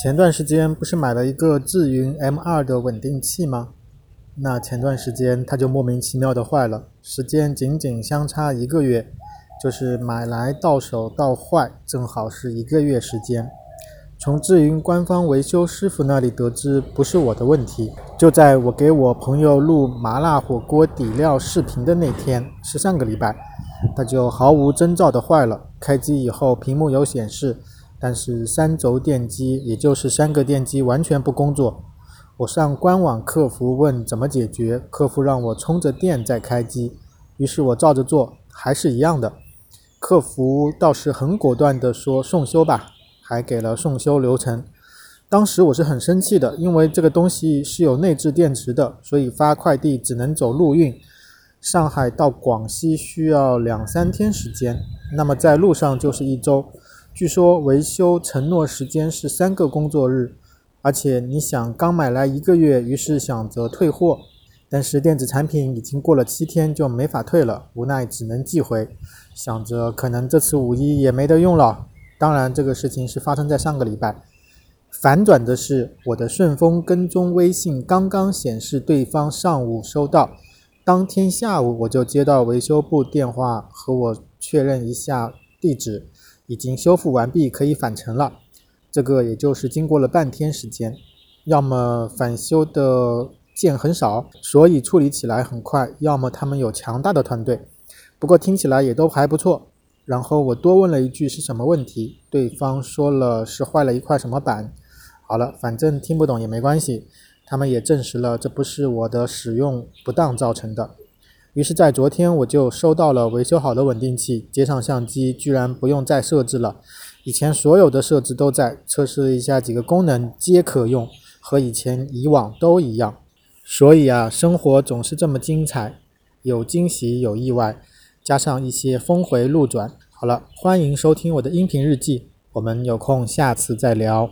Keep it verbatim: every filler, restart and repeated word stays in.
前段时间不是买了一个智云 M 二 的稳定器吗？那前段时间它就莫名其妙的坏了，时间仅仅相差一个月，就是买来到手到坏正好是一个月时间。从智云官方维修师傅那里得知不是我的问题，就在我给我朋友录麻辣火锅底料视频的那天，是上个礼拜，它就毫无征兆的坏了。开机以后屏幕有显示，但是三轴电机，也就是三个电机完全不工作。我上官网客服问怎么解决，客服让我充着电再开机，于是我照着做，还是一样的。客服倒是很果断的说送修吧，还给了送修流程。当时我是很生气的，因为这个东西是有内置电池的，所以发快递只能走陆运，上海到广西需要两三天时间，那么在路上就是一周。据说维修承诺时间是三个工作日，而且你想刚买来一个月，于是想着退货，但是电子产品已经过了七天就没法退了，无奈只能寄回，想着可能这次五一也没得用了。当然这个事情是发生在上个礼拜。反转的是，我的顺丰跟踪微信刚刚显示对方上午收到，当天下午我就接到维修部电话和我确认一下地址，已经修复完毕，可以返程了。这个也就是经过了半天时间，要么返修的件很少，所以处理起来很快，要么他们有强大的团队，不过听起来也都还不错。然后我多问了一句是什么问题，对方说了是坏了一块什么板。好了，反正听不懂也没关系，他们也证实了这不是我的使用不当造成的。于是在昨天我就收到了维修好的稳定器，接上相机居然不用再设置了，以前所有的设置都在，测试了一下几个功能皆可用，和以前以往都一样。所以啊，生活总是这么精彩，有惊喜有意外，加上一些峰回路转。好了，欢迎收听我的音频日记，我们有空下次再聊。